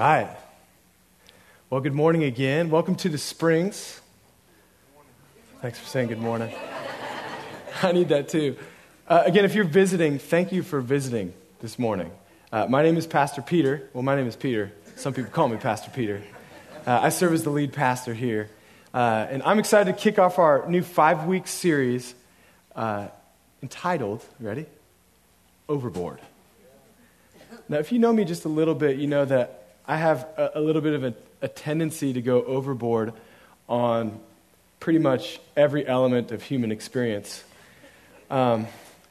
right. Well, good morning again. Welcome to the Springs. Thanks for saying good morning. I need that too. Again, if you're visiting, thank you for visiting this morning. My name is Pastor Peter. Well, my name is Peter. Some people call me Pastor Peter. I serve as the lead pastor here. And I'm excited to kick off our new 5-week series entitled, ready? Overboard. Now, if you know me just a little bit, you know that I have a little bit of a tendency to go overboard on pretty much every element of human experience. I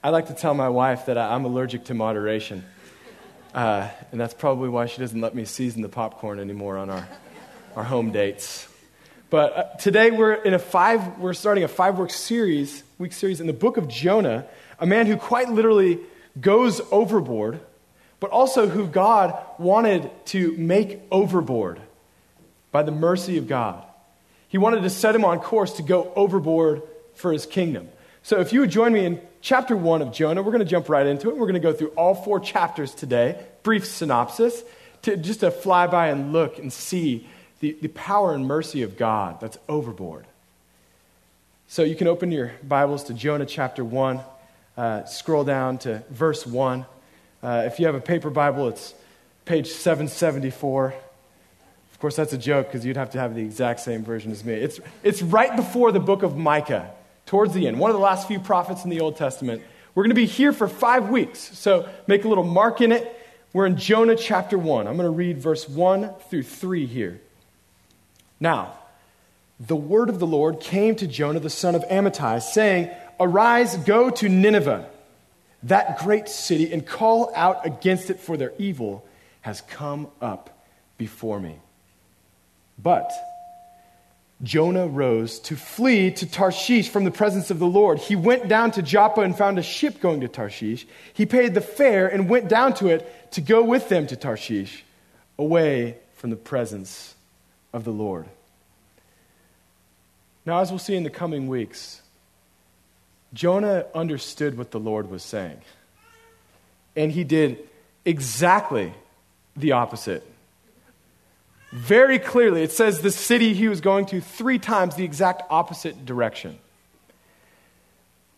like to tell my wife that I'm allergic to moderation. And that's probably why she doesn't let me season the popcorn anymore on our home dates. But today we're starting a 5-week series in the Book of Jonah, a man who quite literally goes overboard, but also who God wanted to make overboard by the mercy of God. He wanted to set him on course to go overboard for his kingdom. So if you would join me in chapter 1 of Jonah, we're going to jump right into it. We're going to go through all 4 chapters today, brief synopsis, to fly by and look and see the power and mercy of God that's overboard. So you can open your Bibles to Jonah chapter 1, scroll down to verse 1. If you have a paper Bible, it's page 774. Of course, that's a joke because you'd have to have the exact same version as me. It's right before the book of Micah, towards the end, one of the last few prophets in the Old Testament. We're going to be here for 5 weeks, so make a little mark in it. We're in Jonah chapter 1. I'm going to read verse 1 through 3 here. Now, the word of the Lord came to Jonah the son of Amittai, saying, "Arise, go to Nineveh, that great city, and call out against it, for their evil has come up before me." But Jonah rose to flee to Tarshish from the presence of the Lord. He went down to Joppa and found a ship going to Tarshish. He paid the fare and went down to it to go with them to Tarshish, away from the presence of the Lord. Now, as we'll see in the coming weeks, Jonah understood what the Lord was saying, and he did exactly the opposite. Very clearly, it says the city he was going to 3 times the exact opposite direction.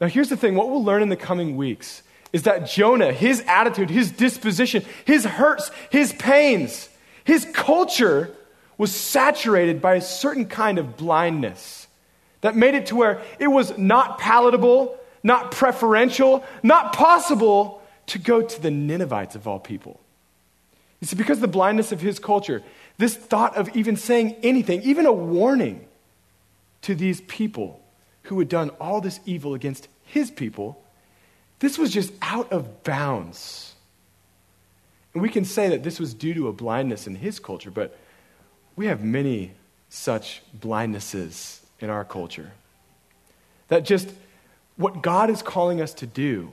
Now, here's the thing. What we'll learn in the coming weeks is that Jonah, his attitude, his disposition, his hurts, his pains, his culture was saturated by a certain kind of blindness that made it to where it was not palatable, not preferential, not possible to go to the Ninevites of all people. You see, because of the blindness of his culture, this thought of even saying anything, even a warning to these people who had done all this evil against his people, this was just out of bounds. And we can say that this was due to a blindness in his culture, but we have many such blindnesses in our culture. That just what God is calling us to do,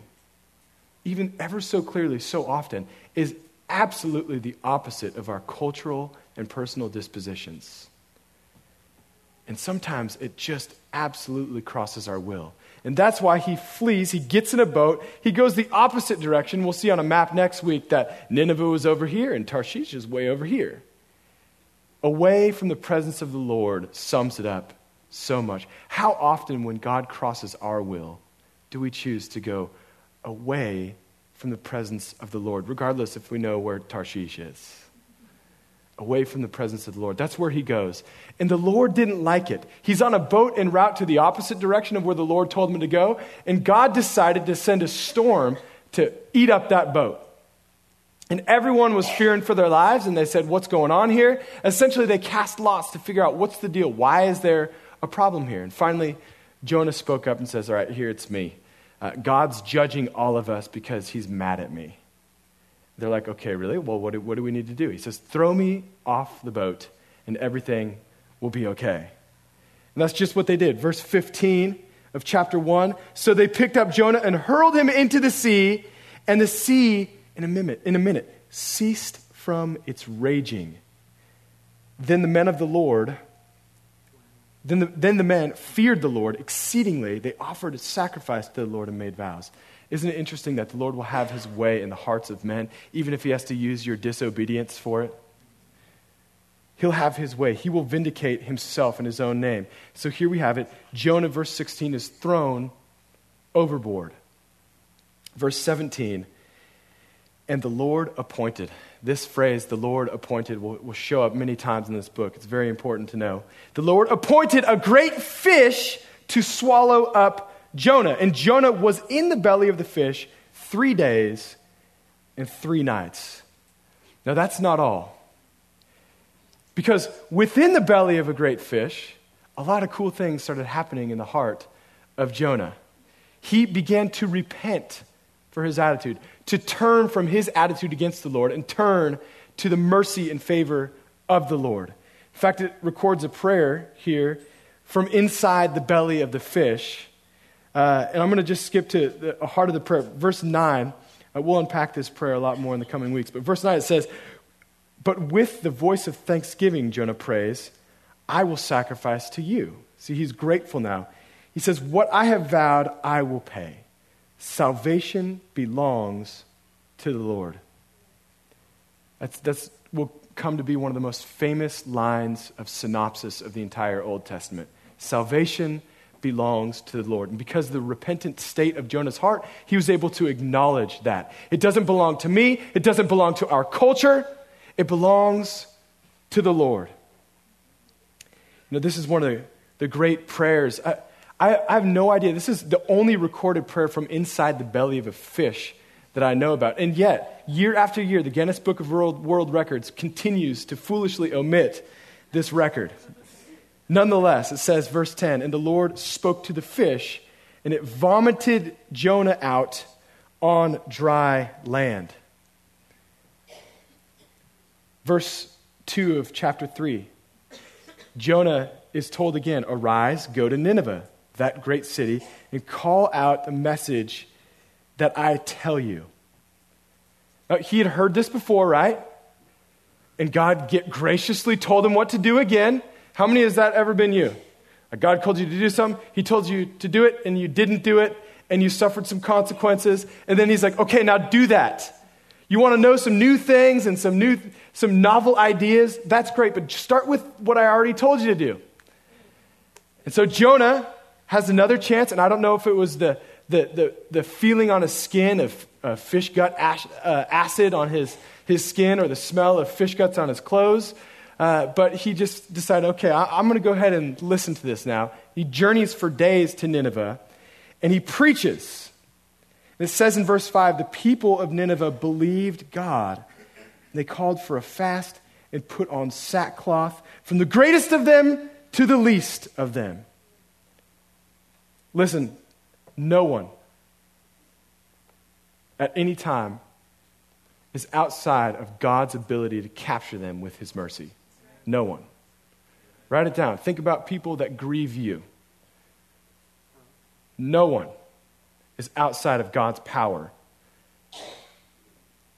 even ever so clearly so often, is absolutely the opposite of our cultural and personal dispositions. And sometimes it just absolutely crosses our will. And that's why he flees, he gets in a boat, he goes the opposite direction. We'll see on a map next week that Nineveh is over here and Tarshish is way over here. Away from the presence of the Lord sums it up so much. How often when God crosses our will do we choose to go away from the presence of the Lord, regardless if we know where Tarshish is? Away from the presence of the Lord. That's where he goes. And the Lord didn't like it. He's on a boat en route to the opposite direction of where the Lord told him to go, and God decided to send a storm to eat up that boat. And everyone was fearing for their lives, and they said, "What's going on here?" Essentially, they cast lots to figure out what's the deal. Why is there a problem here? And finally, Jonah spoke up and says, "All right, here it's me. God's judging all of us because he's mad at me." They're like, "Okay, really? Well, what do we need to do?" He says, "Throw me off the boat and everything will be okay." And that's just what they did. Verse 15 of chapter 1. "So they picked up Jonah and hurled him into the sea, and the sea in a minute ceased from its raging. Then the men feared the Lord exceedingly. They offered a sacrifice to the Lord and made vows." Isn't it interesting that the Lord will have his way in the hearts of men, even if he has to use your disobedience for it? He'll have his way. He will vindicate himself in his own name. So here we have it. Jonah, verse 16, is thrown overboard. Verse 17, and the Lord appointed. This phrase, the Lord appointed, will show up many times in this book. It's very important to know. The Lord appointed a great fish to swallow up Jonah. And Jonah was in the belly of the fish 3 days and 3 nights. Now that's not all. Because within the belly of a great fish, a lot of cool things started happening in the heart of Jonah. He began to repent for his attitude, to turn from his attitude against the Lord and turn to the mercy and favor of the Lord. In fact, it records a prayer here from inside the belly of the fish. And I'm going to just skip to the heart of the prayer. Verse 9, we'll unpack this prayer a lot more in the coming weeks. But verse 9, it says, but with the voice of thanksgiving, Jonah prays, I will sacrifice to you. See, he's grateful now. He says, what I have vowed, I will pay. Salvation belongs to the Lord. That's will come to be one of the most famous lines of synopsis of the entire Old Testament. Salvation belongs to the Lord. And because of the repentant state of Jonah's heart, he was able to acknowledge that. It doesn't belong to me. It doesn't belong to our culture. It belongs to the Lord. You know, this is one of the great prayers. I have no idea. This is the only recorded prayer from inside the belly of a fish that I know about. And yet, year after year, the Guinness Book of World Records continues to foolishly omit this record. Nonetheless, it says, verse 10, and the Lord spoke to the fish, and it vomited Jonah out on dry land. Verse 2 of chapter 3, Jonah is told again, arise, go to Nineveh, that great city, and call out the message that I tell you. Now, he had heard this before, right? And God graciously told him what to do again. How many has that ever been you? Like God called you to do something, he told you to do it, and you didn't do it, and you suffered some consequences, and then he's like, okay, now do that. You want to know some new things and some novel ideas? That's great, but start with what I already told you to do. And so Jonah has another chance, and I don't know if it was the feeling on his skin of fish gut acid on his skin or the smell of fish guts on his clothes, but he just decided, okay, I'm going to go ahead and listen to this now. He journeys for days to Nineveh, and he preaches. It says in verse 5, the people of Nineveh believed God. They called for a fast and put on sackcloth from the greatest of them to the least of them. Listen, no one at any time is outside of God's ability to capture them with his mercy. No one. Write it down. Think about people that grieve you. No one is outside of God's power.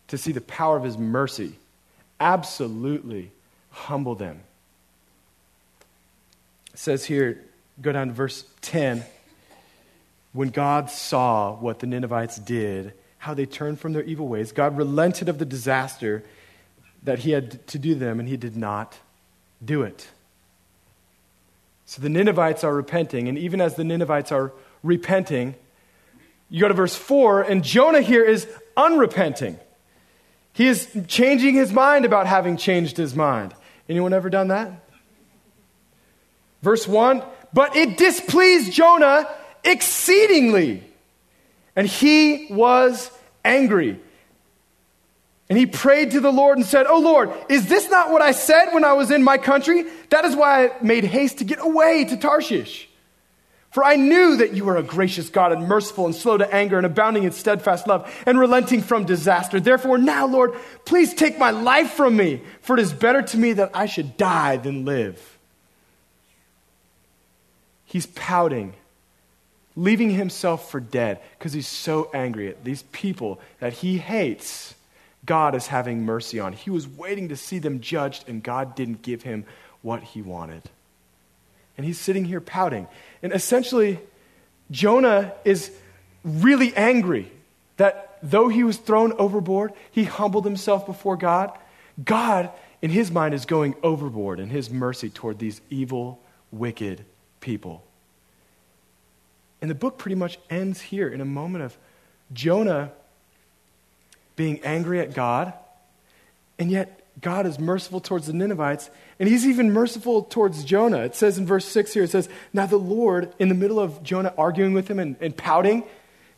To see the power of his mercy absolutely humble them. It says here, go down to verse 10, when God saw what the Ninevites did, how they turned from their evil ways, God relented of the disaster that he had to do them, and he did not do it. So the Ninevites are repenting, and even as the Ninevites are repenting, you go to verse 4, and Jonah here is unrepenting. He is changing his mind about having changed his mind. Anyone ever done that? Verse 1, but it displeased Jonah exceedingly, and he was angry. And he prayed to the Lord and said, oh Lord, is this not what I said when I was in my country? That is why I made haste to get away to Tarshish. For I knew that you are a gracious God and merciful and slow to anger and abounding in steadfast love and relenting from disaster. Therefore now, Lord, please take my life from me, for it is better to me that I should die than live. He's pouting, leaving himself for dead because he's so angry at these people that he hates. God is having mercy on. He was waiting to see them judged, and God didn't give him what he wanted. And he's sitting here pouting. And essentially, Jonah is really angry that though he was thrown overboard, he humbled himself before God. God in his mind, is going overboard in his mercy toward these evil, wicked people. And the book pretty much ends here in a moment of Jonah being angry at God, and yet God is merciful towards the Ninevites, and he's even merciful towards Jonah. It says in verse 6 here, it says, now the Lord, in the middle of Jonah arguing with him and pouting,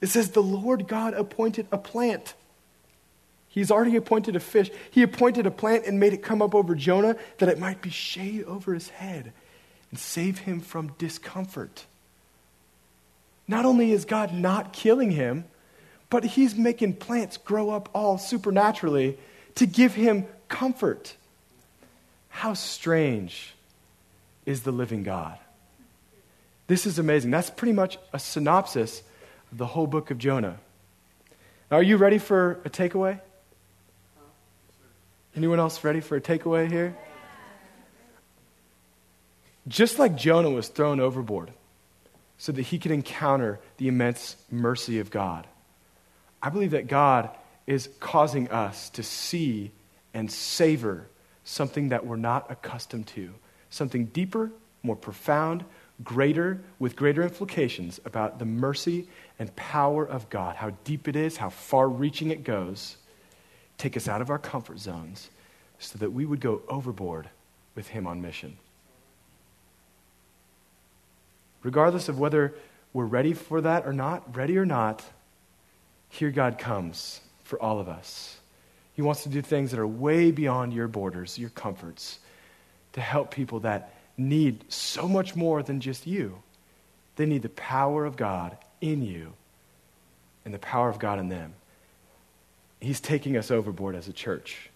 it says, the Lord God appointed a plant. He's already appointed a fish. He appointed a plant and made it come up over Jonah that it might be shade over his head and save him from discomfort. Not only is God not killing him, but he's making plants grow up all supernaturally to give him comfort. How strange is the living God? This is amazing. That's pretty much a synopsis of the whole book of Jonah. Now, are you ready for a takeaway? Anyone else ready for a takeaway here? Just like Jonah was thrown overboard so that he could encounter the immense mercy of God, I believe that God is causing us to see and savor something that we're not accustomed to, something deeper, more profound, greater, with greater implications about the mercy and power of God, how deep it is, how far-reaching it goes. Take us out of our comfort zones so that we would go overboard with him on mission. Regardless of whether we're ready for that or not, here God comes for all of us. He wants to do things that are way beyond your borders, your comforts, to help people that need so much more than just you. They need the power of God in you and the power of God in them. He's taking us overboard as a church.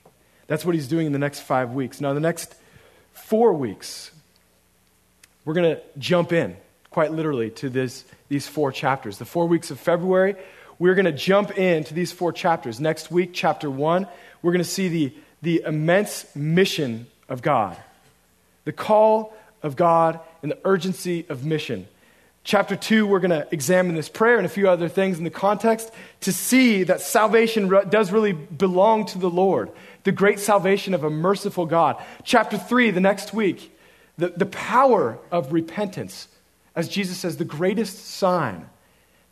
That's what he's doing in the next 5 weeks. Now, the next 4 weeks, we're going to jump in, quite literally, to these 4 chapters. The 4 weeks of February, we're going to jump into these 4 chapters. Next week, chapter 1, we're going to see the immense mission of God, the call of God, and the urgency of mission. Chapter 2, we're going to examine this prayer and a few other things in the context to see that salvation does really belong to the Lord, the great salvation of a merciful God. Chapter 3, the next week, the power of repentance, as Jesus says, the greatest sign.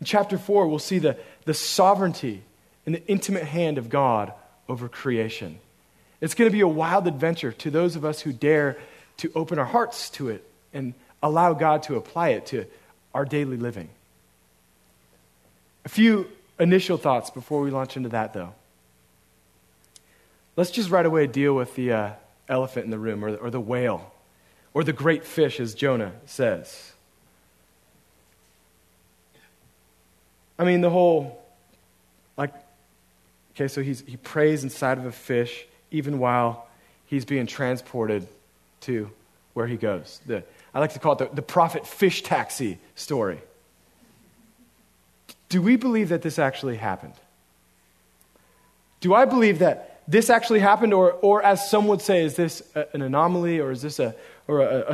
In chapter 4, we'll see the sovereignty and the intimate hand of God over creation. It's going to be a wild adventure to those of us who dare to open our hearts to it and allow God to apply it to our daily living. A few initial thoughts before we launch into that, though. Let's just right away deal with the elephant in the room, or the whale, or the great fish, as Jonah says. I mean, so he prays inside of a fish even while he's being transported to where he goes. I like to call it the prophet fish taxi story. Do we believe that this actually happened? Do I believe that this actually happened, or as some would say, is this an anomaly, or is this a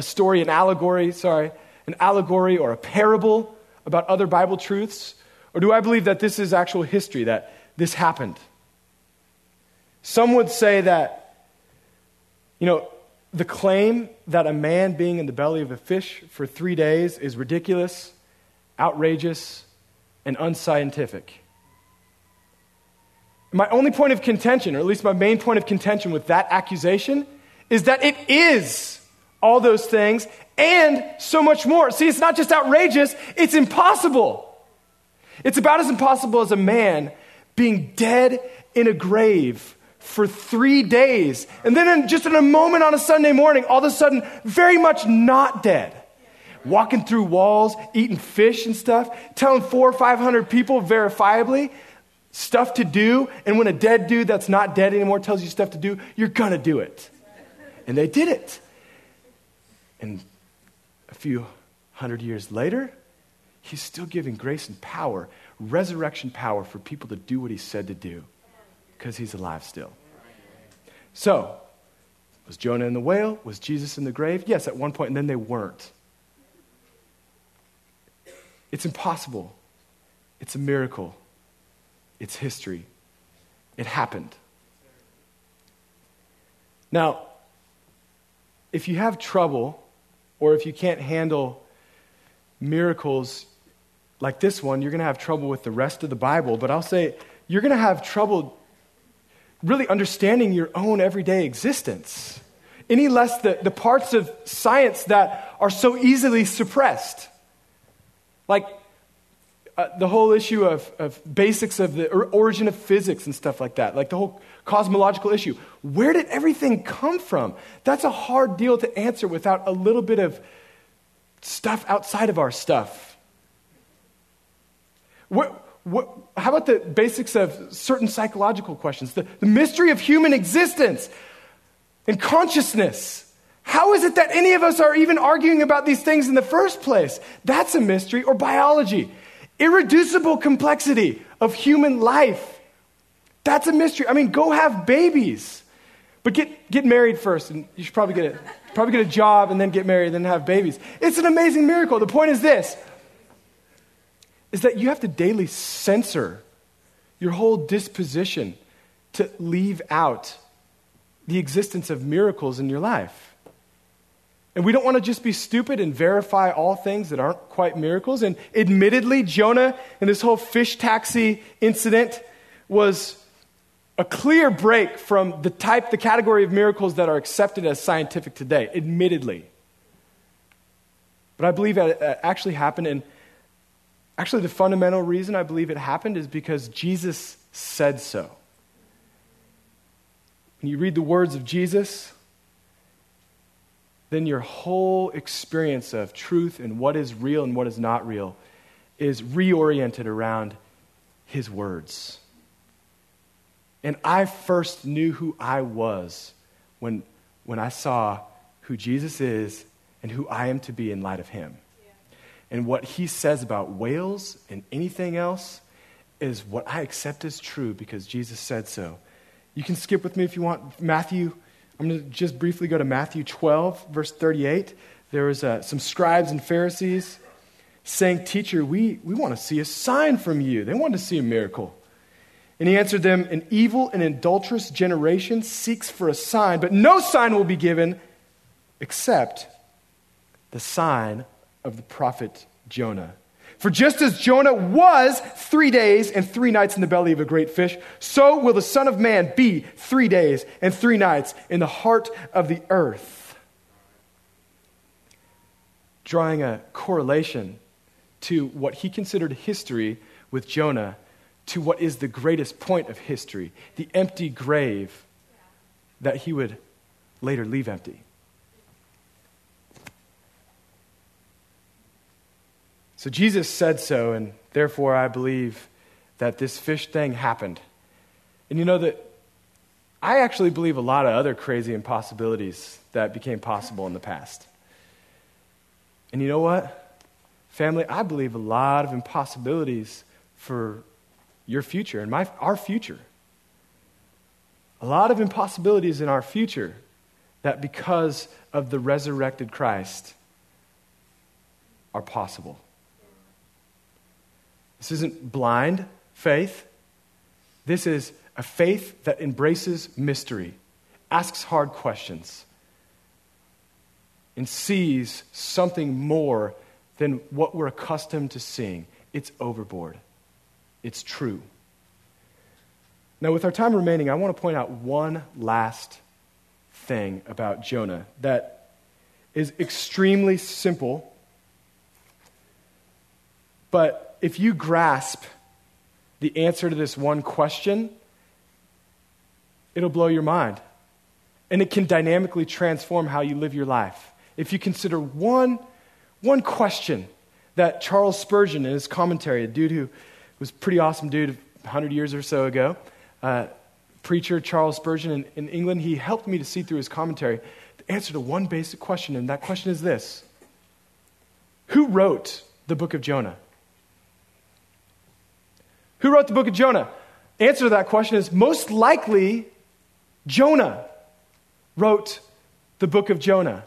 story, an allegory or a parable about other Bible truths? Or do I believe that this is actual history, that this happened? Some would say that, the claim that a man being in the belly of a fish for 3 days is ridiculous, outrageous, and unscientific. My only point of contention, or at least my main point of contention with that accusation, is that it is all those things and so much more. See, it's not just outrageous, it's impossible. It's about as impossible as a man being dead in a grave for 3 days. And then in a moment on a Sunday morning, all of a sudden, very much not dead. Walking through walls, eating fish and stuff, telling 400 or 500 people verifiably stuff to do. And when a dead dude that's not dead anymore tells you stuff to do, you're going to do it. And they did it. And a few hundred years later, he's still giving grace and power, resurrection power, for people to do what he said to do, because he's alive still. So, was Jonah in the whale? Was Jesus in the grave? Yes, at one point, and then they weren't. It's impossible. It's a miracle. It's history. It happened. Now, if you have trouble or if you can't handle miracles like this one, you're going to have trouble with the rest of the Bible. But I'll say you're going to have trouble really understanding your own everyday existence, any less the parts of science that are so easily suppressed. Like the whole issue of basics of the origin of physics and stuff like that, like the whole cosmological issue. Where did everything come from? That's a hard deal to answer without a little bit of stuff outside of our stuff. How about the basics of certain psychological questions? The mystery of human existence and consciousness. How is it that any of us are even arguing about these things in the first place? That's a mystery. Or biology. Irreducible complexity of human life. That's a mystery. I mean, go have babies. But get married first, and you should probably get a job and then get married and then have babies. It's an amazing miracle. The point is this, is that you have to daily censor your whole disposition to leave out the existence of miracles in your life. And we don't want to just be stupid and verify all things that aren't quite miracles. And admittedly, Jonah and this whole fish taxi incident was a clear break from the category of miracles that are accepted as scientific today, admittedly. But I believe it actually happened. And actually, the fundamental reason I believe it happened is because Jesus said so. When you read the words of Jesus, then your whole experience of truth and what is real and what is not real is reoriented around his words. And I first knew who I was when I saw who Jesus is and who I am to be in light of him. Yeah. And what he says about whales and anything else is what I accept as true because Jesus said so. You can skip with me if you want. Matthew, I'm going to just briefly go to Matthew 12, verse 38. There was some scribes and Pharisees saying, "Teacher, we want to see a sign from you." They wanted to see a miracle. And he answered them, "An evil and adulterous generation seeks for a sign, but no sign will be given except the sign of the prophet Jonah. For just as Jonah was 3 days and 3 nights in the belly of a great fish, so will the Son of Man be 3 days and 3 nights in the heart of the earth." Drawing a correlation to what he considered history with Jonah to what is the greatest point of history, the empty grave that he would later leave empty. So Jesus said so, and therefore I believe that this fish thing happened. And you know that I actually believe a lot of other crazy impossibilities that became possible in the past. And you know what? Family, I believe a lot of impossibilities for your future and our future. A lot of impossibilities in our future that because of the resurrected Christ are possible. This isn't blind faith. This is a faith that embraces mystery, asks hard questions, and sees something more than what we're accustomed to seeing. It's overboard. It's true. Now, with our time remaining, I want to point out one last thing about Jonah that is extremely simple, but if you grasp the answer to this one question, it'll blow your mind. And it can dynamically transform how you live your life. If you consider one question that Charles Spurgeon in his commentary, a dude who was a pretty awesome dude 100 years or so ago, preacher Charles Spurgeon in England, he helped me to see through his commentary the answer to one basic question, and that question is this. Who wrote the Book of Jonah? Who wrote the Book of Jonah? Answer to that question is most likely Jonah wrote the Book of Jonah.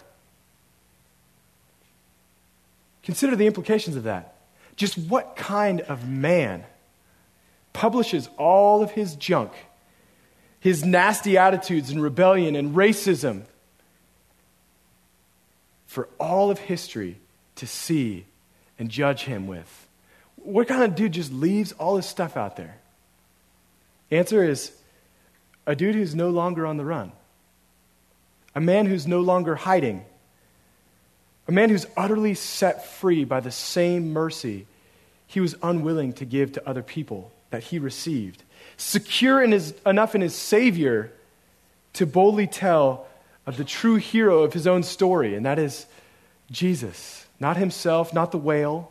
Consider the implications of that. Just what kind of man publishes all of his junk, his nasty attitudes and rebellion and racism, for all of history to see and judge him with? What kind of dude just leaves all his stuff out there? Answer is a dude who's no longer on the run. A man who's no longer hiding. A man who's utterly set free by the same mercy he was unwilling to give to other people that he received. Secure enough in his Savior to boldly tell of the true hero of his own story, and that is Jesus. Not himself, not the whale,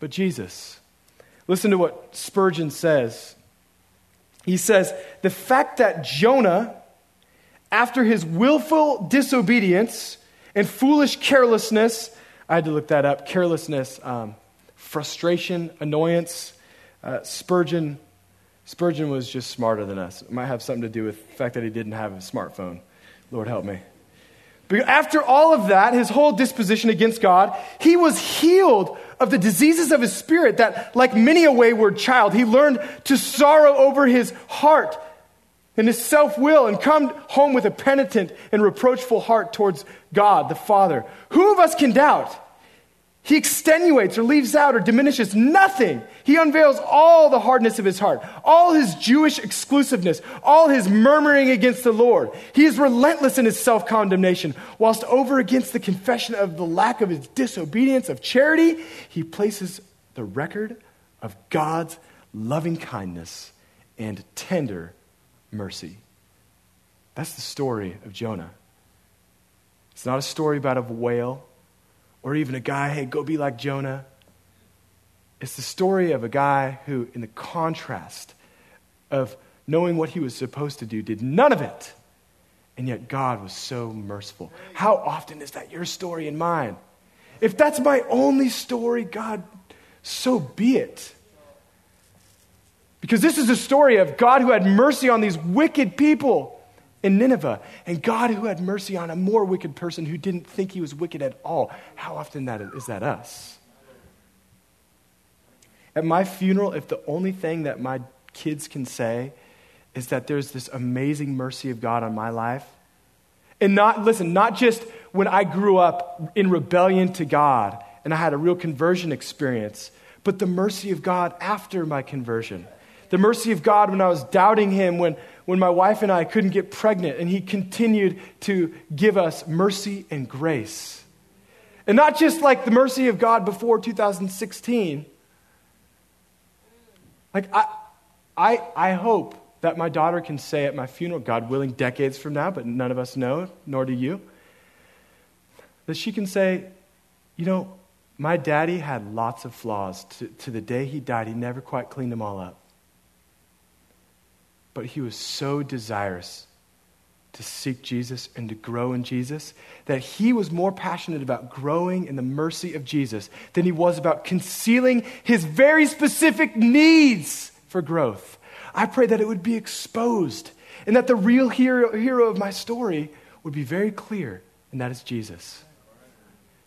but Jesus. Listen to what Spurgeon says. He says, the fact that Jonah, after his willful disobedience and foolish carelessness, I had to look that up, carelessness, frustration, annoyance. Spurgeon was just smarter than us. It might have something to do with the fact that he didn't have a smartphone. Lord help me. But after all of that, his whole disposition against God, he was healed of the diseases of his spirit that, like many a wayward child, he learned to sorrow over his heart and his self-will and come home with a penitent and reproachful heart towards God, the Father. Who of us can doubt? He extenuates or leaves out or diminishes nothing. He unveils all the hardness of his heart, all his Jewish exclusiveness, all his murmuring against the Lord. He is relentless in his self-condemnation, whilst over against the confession of the lack of his disobedience of charity, he places the record of God's loving kindness and tender mercy. That's the story of Jonah. It's not a story about a whale. Or even a guy, hey, go be like Jonah. It's the story of a guy who, in the contrast of knowing what he was supposed to do, did none of it. And yet God was so merciful. How often is that your story and mine? If that's my only story, God, so be it. Because this is a story of God who had mercy on these wicked people in Nineveh, and God who had mercy on a more wicked person who didn't think he was wicked at all. How often that is that us? At my funeral, if the only thing that my kids can say is that there's this amazing mercy of God on my life, and not just when I grew up in rebellion to God and I had a real conversion experience, but the mercy of God after my conversion. The mercy of God when I was doubting him, when my wife and I couldn't get pregnant, and he continued to give us mercy and grace. And not just like the mercy of God before 2016. Like I hope that my daughter can say at my funeral, God willing, decades from now, but none of us know, nor do you, that she can say, you know, my daddy had lots of flaws. To the day he died, he never quite cleaned them all up. But he was so desirous to seek Jesus and to grow in Jesus that he was more passionate about growing in the mercy of Jesus than he was about concealing his very specific needs for growth. I pray that it would be exposed and that the real hero of my story would be very clear, and that is Jesus.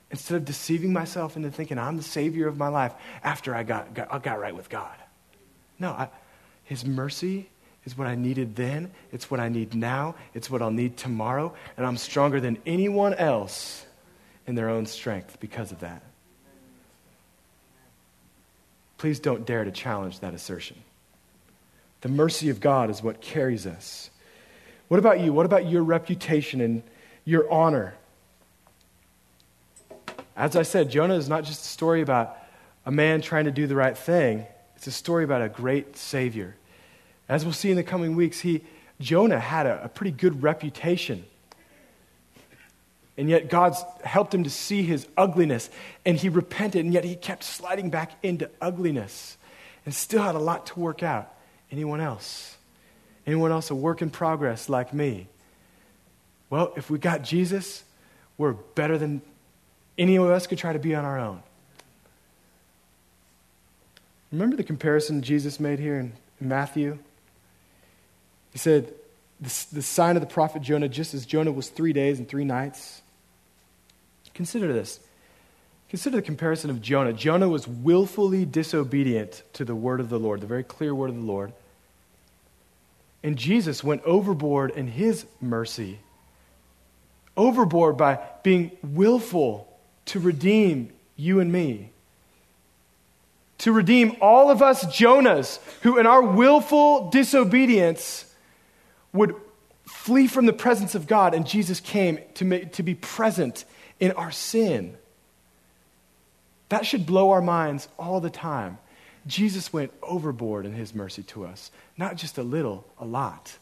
Instead of deceiving myself into thinking I'm the savior of my life after I got right with God. No, his mercy is what I needed then. It's what I need now. It's what I'll need tomorrow. And I'm stronger than anyone else in their own strength because of that. Please don't dare to challenge that assertion. The mercy of God is what carries us. What about you? What about your reputation and your honor? As I said, Jonah is not just a story about a man trying to do the right thing. It's a story about a great Savior. As we'll see in the coming weeks, Jonah had a pretty good reputation. And yet God's helped him to see his ugliness, and he repented, and yet he kept sliding back into ugliness and still had a lot to work out. Anyone else? Anyone else a work in progress like me? Well, if we got Jesus, we're better than any of us could try to be on our own. Remember the comparison Jesus made here in Matthew? He said, the sign of the prophet Jonah, just as Jonah was 3 days and 3 nights. Consider this. Consider the comparison of Jonah. Jonah was willfully disobedient to the word of the Lord, the very clear word of the Lord. And Jesus went overboard in his mercy, overboard by being willful to redeem you and me. To redeem all of us Jonahs who in our willful disobedience would flee from the presence of God, and Jesus came to be present in our sin. That should blow our minds all the time. Jesus went overboard in his mercy to us. Not just a little, a lot.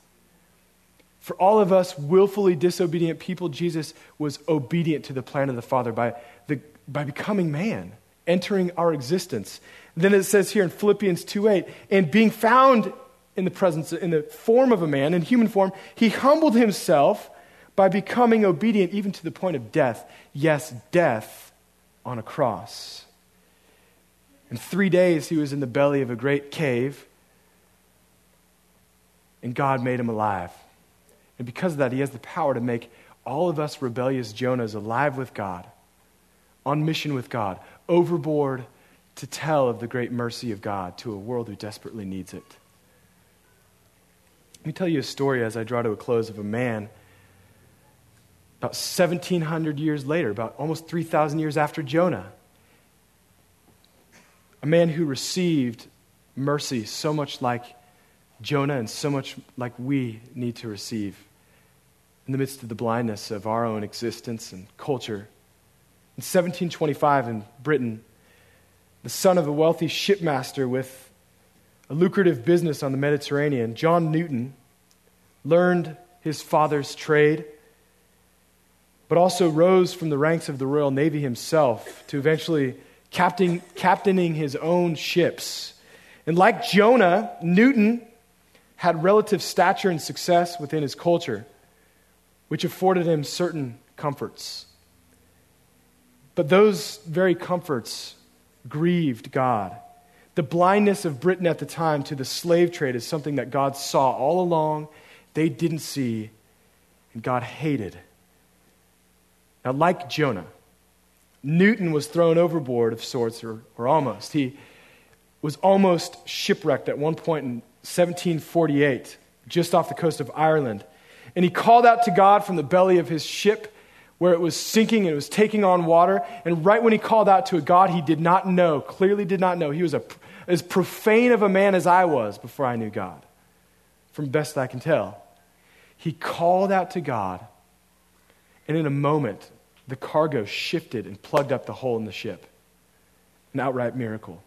For all of us willfully disobedient people, Jesus was obedient to the plan of the Father by becoming man, entering our existence. Then it says here in Philippians 2:8, and being found in the form of a man, in human form, he humbled himself by becoming obedient even to the point of death. Yes, death on a cross. In 3 days, he was in the belly of a great cave, and God made him alive. And because of that, he has the power to make all of us rebellious Jonahs alive with God, on mission with God, overboard to tell of the great mercy of God to a world who desperately needs it. Let me tell you a story as I draw to a close of a man about 1,700 years later, about almost 3,000 years after Jonah. A man who received mercy so much like Jonah and so much like we need to receive in the midst of the blindness of our own existence and culture. In 1725 in Britain, the son of a wealthy shipmaster with a lucrative business on the Mediterranean, John Newton, learned his father's trade, but also rose from the ranks of the Royal Navy himself to eventually captaining his own ships. And like Jonah, Newton had relative stature and success within his culture, which afforded him certain comforts. But those very comforts grieved God. The blindness of Britain at the time to the slave trade is something that God saw all along, they didn't see, and God hated. Now, like Jonah, Newton was thrown overboard of sorts, or almost. He was almost shipwrecked at one point in 1748, just off the coast of Ireland. And he called out to God from the belly of his ship where it was sinking and it was taking on water. And right when he called out to a God he did not know, clearly did not know, he was as profane of a man as I was before I knew God, from best I can tell. He called out to God, and in a moment, the cargo shifted and plugged up the hole in the ship. An outright miracle.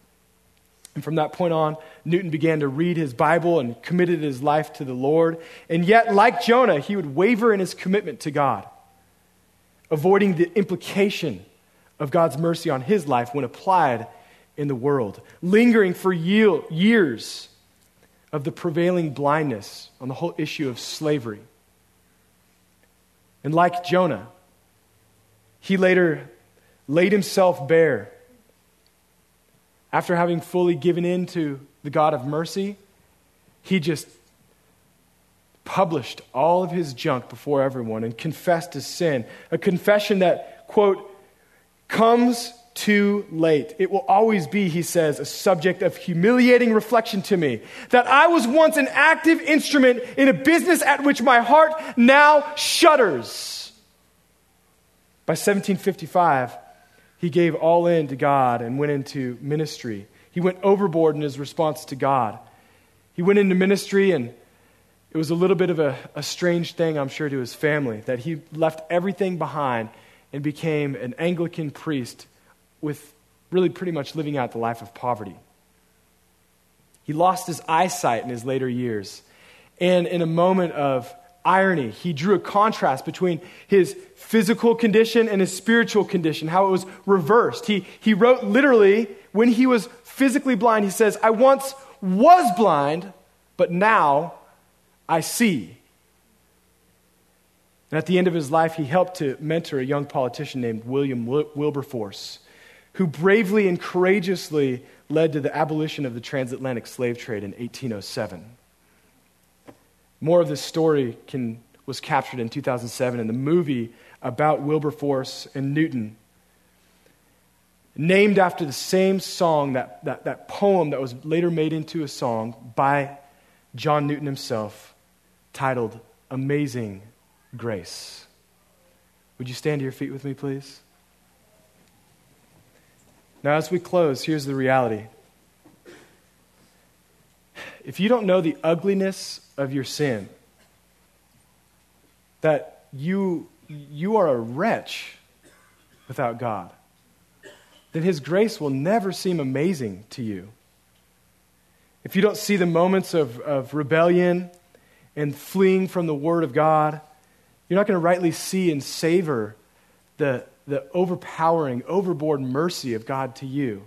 And from that point on, Newton began to read his Bible and committed his life to the Lord. And yet, like Jonah, he would waver in his commitment to God, avoiding the implication of God's mercy on his life when applied in the world, lingering for years of the prevailing blindness on the whole issue of slavery. And like Jonah, he later laid himself bare after having fully given in to the God of mercy. He just published all of his junk before everyone and confessed his sin. A confession that, quote, comes too late. It will always be, he says, a subject of humiliating reflection to me, that I was once an active instrument in a business at which my heart now shudders. By 1755, he gave all in to God and went into ministry. He went overboard in his response to God. He went into ministry, and it was a little bit of a strange thing, I'm sure, to his family, that he left everything behind and became an Anglican priest with really pretty much living out the life of poverty. He lost his eyesight in his later years, and in a moment of irony, he drew a contrast between his physical condition and his spiritual condition, how it was reversed. He wrote literally, when he was physically blind, he says, I once was blind, but now I see. And at the end of his life, he helped to mentor a young politician named William Wilberforce, who bravely and courageously led to the abolition of the transatlantic slave trade in 1807. More of this story was captured in 2007 in the movie about Wilberforce and Newton, named after the same song, that poem that was later made into a song by John Newton himself, titled Amazing Grace. Would you stand to your feet with me, please? Now, as we close, here's the reality. If you don't know the ugliness of your sin, that you are a wretch without God, then His grace will never seem amazing to you. If you don't see the moments of rebellion and fleeing from the Word of God, you're not going to rightly see and savor the overpowering, overboard mercy of God to you.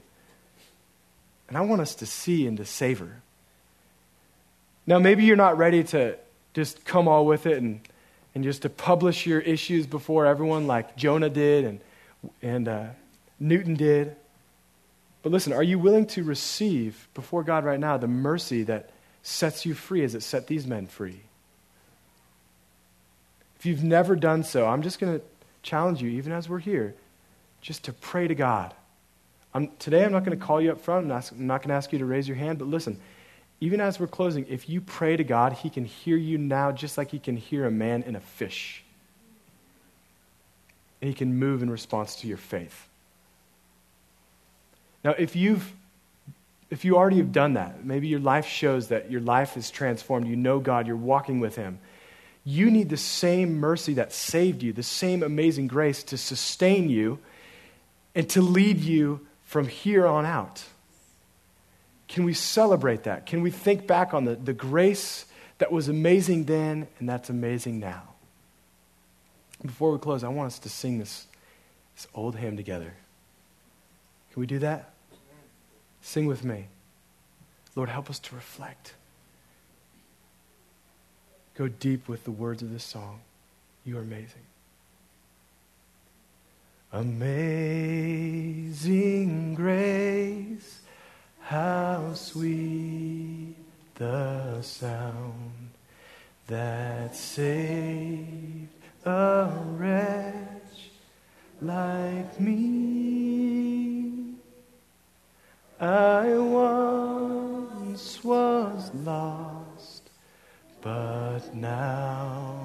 And I want us to see and to savor. Now, maybe you're not ready to just come all with it and just to publish your issues before everyone like Jonah did and Newton did. But listen, are you willing to receive before God right now the mercy that sets you free as it set these men free? If you've never done so, I'm just going to challenge you, even as we're here, just to pray to God. Today I'm not going to call you up front. I'm not going to ask you to raise your hand. But listen, even as we're closing, if you pray to God, He can hear you now just like He can hear a man in a fish. And He can move in response to your faith. Now, if you already have done that, maybe your life shows that your life is transformed, you know God, you're walking with Him, you need the same mercy that saved you, the same amazing grace to sustain you and to lead you from here on out. Can we celebrate that? Can we think back on the grace that was amazing then and that's amazing now? Before we close, I want us to sing this old hymn together. Can we do that? Sing with me. Lord, help us to reflect. Go deep with the words of this song. You are amazing. Amazing grace, how sweet the sound that saved a wretch like me. I once was lost, but now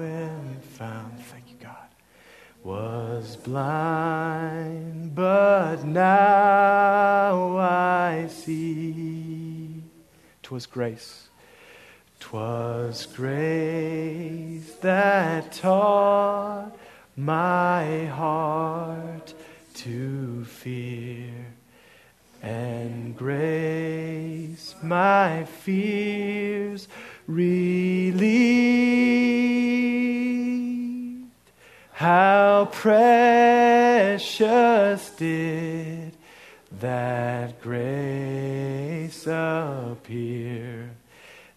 am found. Thank you, God. Was blind, but now I see. 'Twas grace. 'Twas grace that taught my heart to fear, and grace my fears relieved. How precious did that grace appear,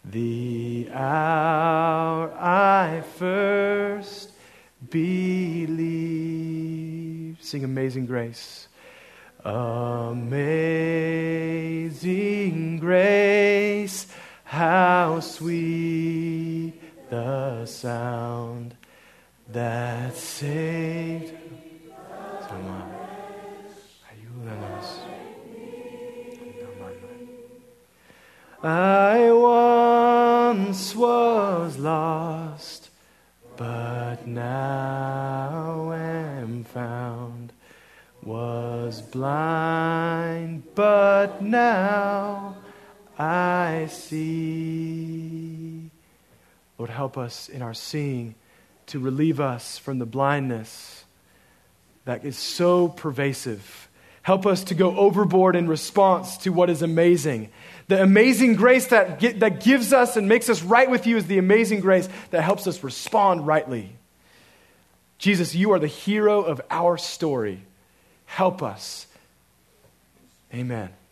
the hour I first believed. Sing Amazing Grace. Amazing grace, how sweet the sound that saved someone. I once was lost, but now am found. Was blind, but now I see. Lord, help us in our seeing to relieve us from the blindness that is so pervasive. Help us to go overboard in response to what is amazing. The amazing grace that gives us and makes us right with you is the amazing grace that helps us respond rightly. Jesus, you are the hero of our story. Help us. Amen.